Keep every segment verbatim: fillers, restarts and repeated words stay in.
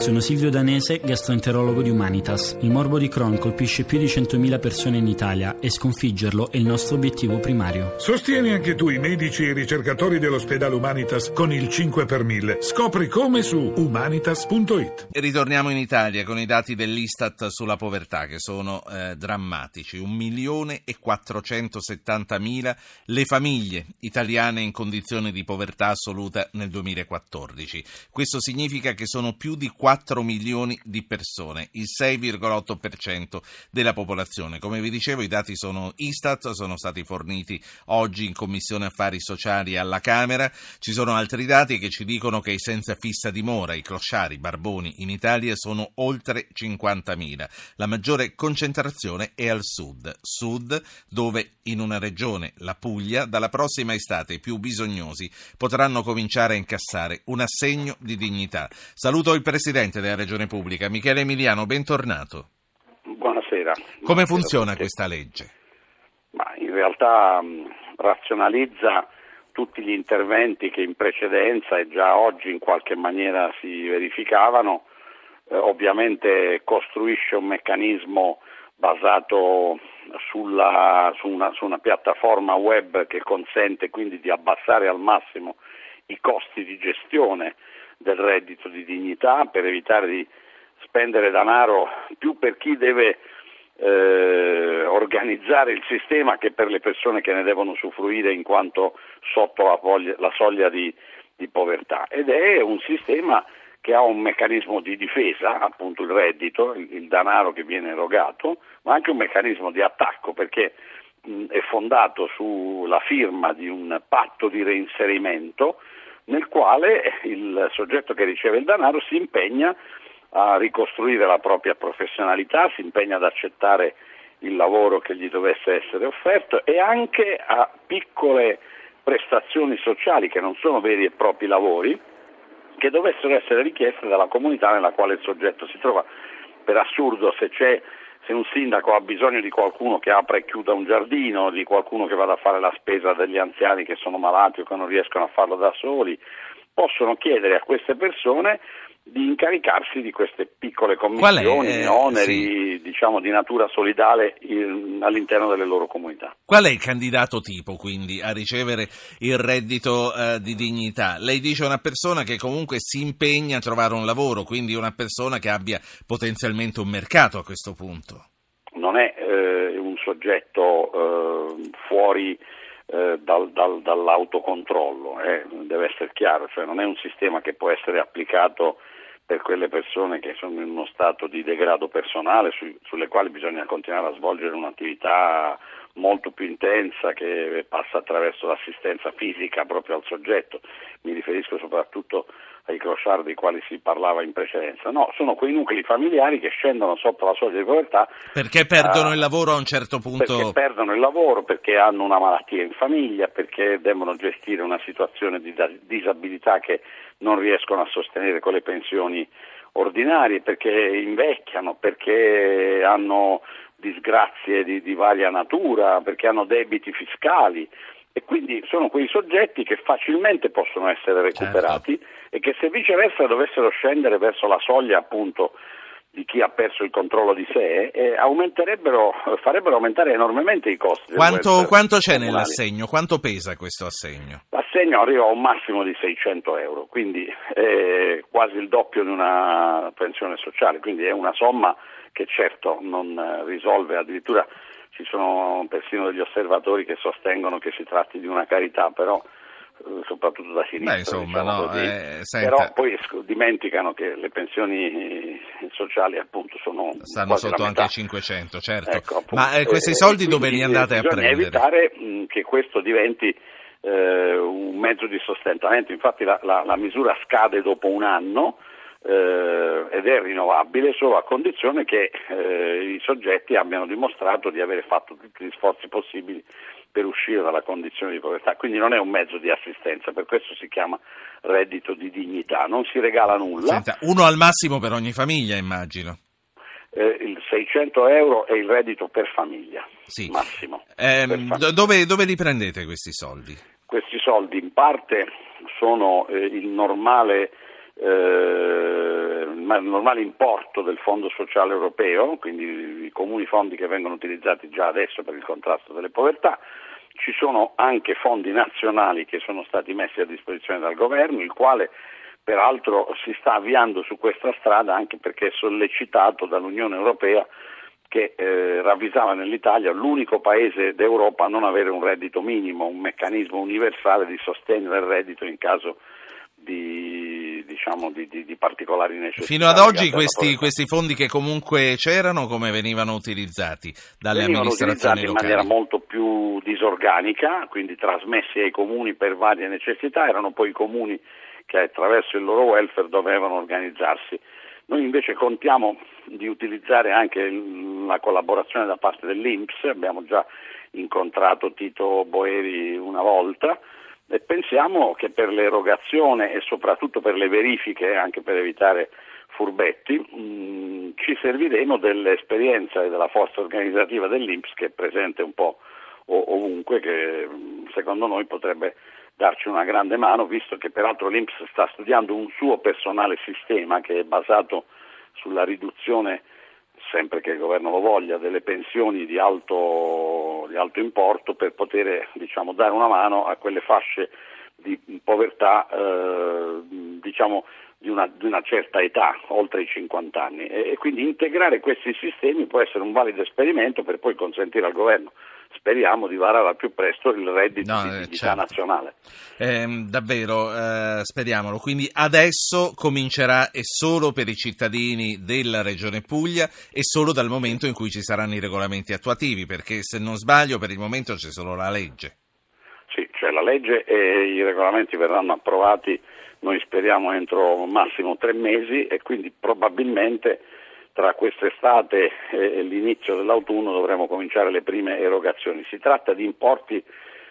Sono Silvio Danese, gastroenterologo di Humanitas. Il morbo di Crohn colpisce più di centomila persone in Italia e sconfiggerlo è il nostro obiettivo primario. Sostieni anche tu i medici e i ricercatori dell'ospedale Humanitas con il cinque per mille. Scopri come su humanitas punto it. Ritorniamo in Italia con i dati dell'Istat sulla povertà che sono eh, drammatici. Un milione e quattrocentosettantamila le famiglie italiane in condizioni di povertà assoluta nel duemilaquattordici. Questo significa che sono più di quattro milioni di persone, il sei virgola otto per cento della popolazione. Come vi dicevo, i dati sono Istat, sono stati forniti oggi in Commissione Affari Sociali alla Camera. Ci sono altri dati che ci dicono che i senza fissa dimora, i crociari, i barboni in Italia sono oltre cinquantamila. La maggiore concentrazione è al sud, sud dove in una regione, la Puglia, dalla prossima estate i più bisognosi potranno cominciare a incassare un assegno di dignità. Saluto il Presidente della Regione Puglia, Michele Emiliano, bentornato. Buonasera. Come Buonasera funziona questa legge? Ma in realtà mh, razionalizza tutti gli interventi che in precedenza e già oggi in qualche maniera si verificavano, eh, ovviamente costruisce un meccanismo basato sulla, su, una, su una piattaforma web che consente quindi di abbassare al massimo i costi di gestione del reddito di dignità per evitare di spendere denaro più per chi deve eh, organizzare il sistema che per le persone che ne devono usufruire in quanto sotto la, poglia, la soglia di, di povertà. Ed è un sistema che ha un meccanismo di difesa, appunto il reddito, il, il denaro che viene erogato, ma anche un meccanismo di attacco perché mh, è fondato sulla firma di un patto di reinserimento nel quale il soggetto che riceve il denaro si impegna a ricostruire la propria professionalità, si impegna ad accettare il lavoro che gli dovesse essere offerto e anche a piccole prestazioni sociali che non sono veri e propri lavori, che dovessero essere richieste dalla comunità nella quale il soggetto si trova. Per assurdo, se c'è se un sindaco ha bisogno di qualcuno che apra e chiuda un giardino, di qualcuno che vada a fare la spesa degli anziani che sono malati o che non riescono a farlo da soli, possono chiedere a queste persone di incaricarsi di queste piccole commissioni, oneri, sì, diciamo di natura solidale in, all'interno delle loro comunità. Qual è il candidato tipo quindi a ricevere il reddito eh, di dignità? Lei dice una persona che comunque si impegna a trovare un lavoro, quindi una persona che abbia potenzialmente un mercato a questo punto. Non è eh, un soggetto eh, fuori Dal, dal, dall'autocontrollo, eh, deve essere chiaro, cioè non è un sistema che può essere applicato per quelle persone che sono in uno stato di degrado personale, su, sulle quali bisogna continuare a svolgere un'attività molto più intensa che passa attraverso l'assistenza fisica proprio al soggetto, mi riferisco soprattutto ai crociari dei quali si parlava in precedenza. No, sono quei nuclei familiari che scendono sotto la soglia di povertà perché perdono eh, il lavoro a un certo punto, perché perdono il lavoro, perché hanno una malattia in famiglia, perché devono gestire una situazione di disabilità che non riescono a sostenere con le pensioni ordinarie, perché invecchiano, perché hanno disgrazie di, di varia natura, perché hanno debiti fiscali, e quindi sono quei soggetti che facilmente possono essere recuperati, certo, e che se viceversa dovessero scendere verso la soglia appunto di chi ha perso il controllo di sé eh, aumenterebbero, farebbero aumentare enormemente i costi. Quanto, quanto c'è comunali nell'assegno? Quanto pesa questo assegno? L'assegno arriva a un massimo di seicento euro, quindi è quasi il doppio di una pensione sociale, quindi è una somma che certo non risolve, addirittura ci sono persino degli osservatori che sostengono che si tratti di una carità, però soprattutto da sinistra. Beh, insomma, diciamo, no, eh, però poi dimenticano che le pensioni sociali appunto sono stanno sotto anche i cinquecento, certo, ecco, appunto, ma eh, questi soldi eh, dove li andate a prendere? Bisogna evitare mh, che questo diventi eh, un mezzo di sostentamento, infatti la, la, la misura scade dopo un anno eh, ed è rinnovabile solo a condizione che eh, i soggetti abbiano dimostrato di avere fatto tutti gli sforzi possibili per uscire dalla condizione di povertà, quindi non è un mezzo di assistenza, per questo si chiama reddito di dignità, non si regala nulla. Senta, uno al massimo per ogni famiglia, immagino. Eh, il seicento euro è il reddito per famiglia, sì, massimo. Eh, per famiglia. Dove, dove li prendete questi soldi? Questi soldi in parte sono eh, il normale eh, normale importo del Fondo Sociale Europeo, quindi i comuni fondi che vengono utilizzati già adesso per il contrasto delle povertà. Ci sono anche fondi nazionali che sono stati messi a disposizione dal governo, il quale peraltro si sta avviando su questa strada anche perché è sollecitato dall'Unione Europea, che eh, ravvisava nell'Italia l'unico paese d'Europa a non avere un reddito minimo, un meccanismo universale di sostegno del reddito in caso di, diciamo, di, di, di particolari necessità. Fino ad oggi questi, questi fondi che comunque c'erano, come venivano utilizzati dalle venivano amministrazioni utilizzati locali? In maniera molto più disorganica, quindi trasmessi ai comuni per varie necessità, erano poi i comuni che attraverso il loro welfare dovevano organizzarsi. Noi invece contiamo di utilizzare anche la collaborazione da parte dell'I N P S, abbiamo già incontrato Tito Boeri una volta e pensiamo che per l'erogazione e soprattutto per le verifiche, anche per evitare furbetti, mh, ci serviremo dell'esperienza e della forza organizzativa dell'I N P S, che è presente un po' ovunque, che secondo noi potrebbe darci una grande mano, visto che peraltro l'I N P S sta studiando un suo personale sistema che è basato sulla riduzione, sempre che il governo lo voglia, delle pensioni di alto, di alto importo, per poter, diciamo, dare una mano a quelle fasce di povertà eh, diciamo di una, di una certa età, oltre i cinquanta anni, e, e quindi integrare questi sistemi può essere un valido esperimento per poi consentire al governo, speriamo, di varare al più presto il reddito no, di dignità certo. nazionale. Eh, davvero, eh, speriamolo. Quindi adesso comincerà, e solo per i cittadini della Regione Puglia, e solo dal momento in cui ci saranno i regolamenti attuativi, perché se non sbaglio per il momento c'è solo la legge. Sì, c'è la legge e i regolamenti verranno approvati, noi speriamo, entro massimo tre mesi e quindi probabilmente tra quest'estate e l'inizio dell'autunno dovremo cominciare le prime erogazioni. Si tratta di importi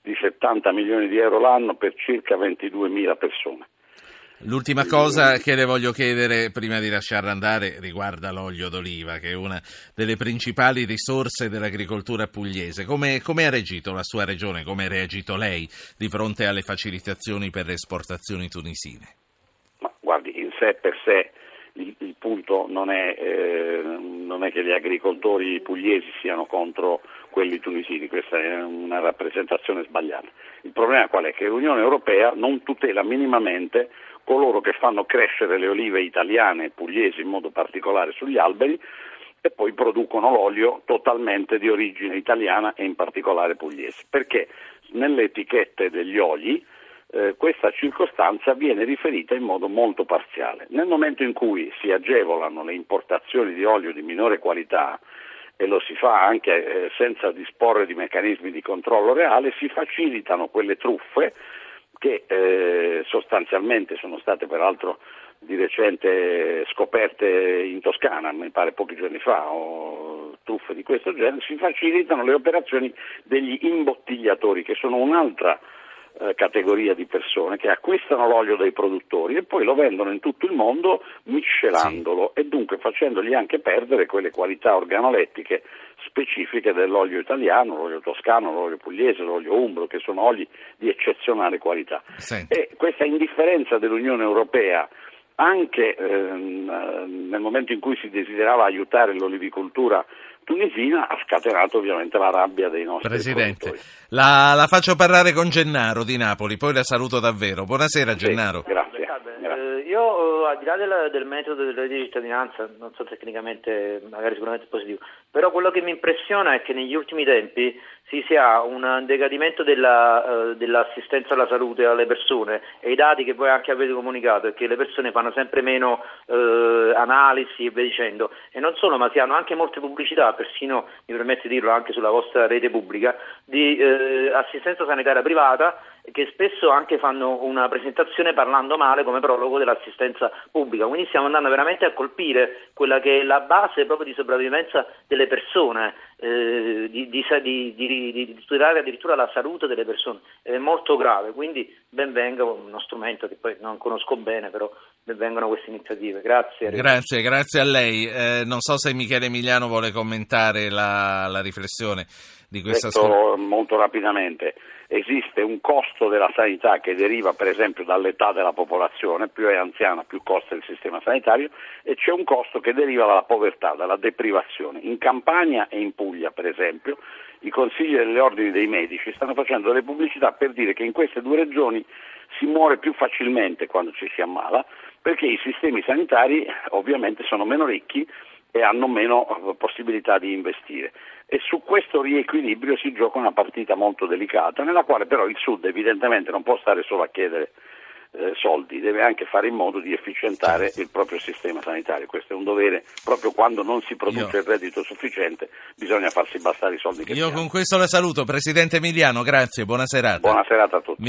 di settanta milioni di euro l'anno per circa ventiduemila persone. L'ultima cosa che le voglio chiedere prima di lasciarla andare riguarda l'olio d'oliva, che è una delle principali risorse dell'agricoltura pugliese. Come, come ha reagito la sua regione, come ha reagito lei di fronte alle facilitazioni per le esportazioni tunisine? Ma guardi, in sé per sé il, il punto non è, eh, non è che gli agricoltori pugliesi siano contro quelli tunisini, questa è una rappresentazione sbagliata. Il problema qual è? Che l'Unione Europea non tutela minimamente coloro che fanno crescere le olive italiane e pugliesi in modo particolare sugli alberi e poi producono l'olio totalmente di origine italiana e in particolare pugliese, perché nelle etichette degli oli eh, questa circostanza viene riferita in modo molto parziale. Nel momento in cui si agevolano le importazioni di olio di minore qualità, e lo si fa anche eh, senza disporre di meccanismi di controllo reale, si facilitano quelle truffe che eh, sostanzialmente sono state peraltro di recente scoperte in Toscana, mi pare pochi giorni fa, o truffe di questo genere. Si facilitano le operazioni degli imbottigliatori, che sono un'altra eh, categoria di persone che acquistano l'olio dai produttori e poi lo vendono in tutto il mondo miscelandolo, sì, e dunque facendogli anche perdere quelle qualità organolettiche specifiche dell'olio italiano, l'olio toscano, l'olio pugliese, l'olio umbro, che sono oli di eccezionale qualità. Senti. E questa indifferenza dell'Unione Europea, anche ehm, nel momento in cui si desiderava aiutare l'olivicoltura tunisina, ha scatenato ovviamente la rabbia dei nostri Presidente, la, la faccio parlare con Gennaro di Napoli, poi la saluto davvero. Buonasera Gennaro. Sì, grazie. Eh, io, al di là della, del metodo del reddito di cittadinanza, non so, tecnicamente magari sicuramente positivo, però quello che mi impressiona è che negli ultimi tempi si sia un decadimento della, eh, dell'assistenza alla salute alle persone, e i dati che voi anche avete comunicato è che le persone fanno sempre meno eh, analisi e via dicendo, e non solo, ma si hanno anche molte pubblicità, persino, mi permette di dirlo, anche sulla vostra rete pubblica, di eh, assistenza sanitaria privata, che spesso anche fanno una presentazione parlando male come prologo dell'assistenza pubblica. Quindi stiamo andando veramente a colpire quella che è la base proprio di sopravvivenza delle persone, eh, di, di, di, di, di tutelare addirittura la salute delle persone. È molto grave, quindi ben venga uno strumento che poi non conosco bene, però ben vengano queste iniziative. Grazie. Grazie, grazie a lei. Eh, non so se Michele Emiliano vuole commentare la, la riflessione di questa scuola. Molto rapidamente. esiste un costo della sanità che deriva per esempio dall'età della popolazione, più è anziana più costa il sistema sanitario, e c'è un costo che deriva dalla povertà, dalla deprivazione. In Campania e in Puglia per esempio i consigli degli ordini dei medici stanno facendo delle pubblicità per dire che in queste due regioni si muore più facilmente quando ci si ammala, perché i sistemi sanitari ovviamente sono meno ricchi e hanno meno possibilità di investire. E su questo riequilibrio si gioca una partita molto delicata, nella quale però il Sud evidentemente non può stare solo a chiedere eh, soldi, deve anche fare in modo di efficientare il proprio sistema sanitario. Questo è un dovere, proprio quando non si produce io. il reddito sufficiente bisogna farsi bastare i soldi che io si hanno. Con questo la saluto, Presidente Emiliano, grazie, buona serata. Buona serata a tutti.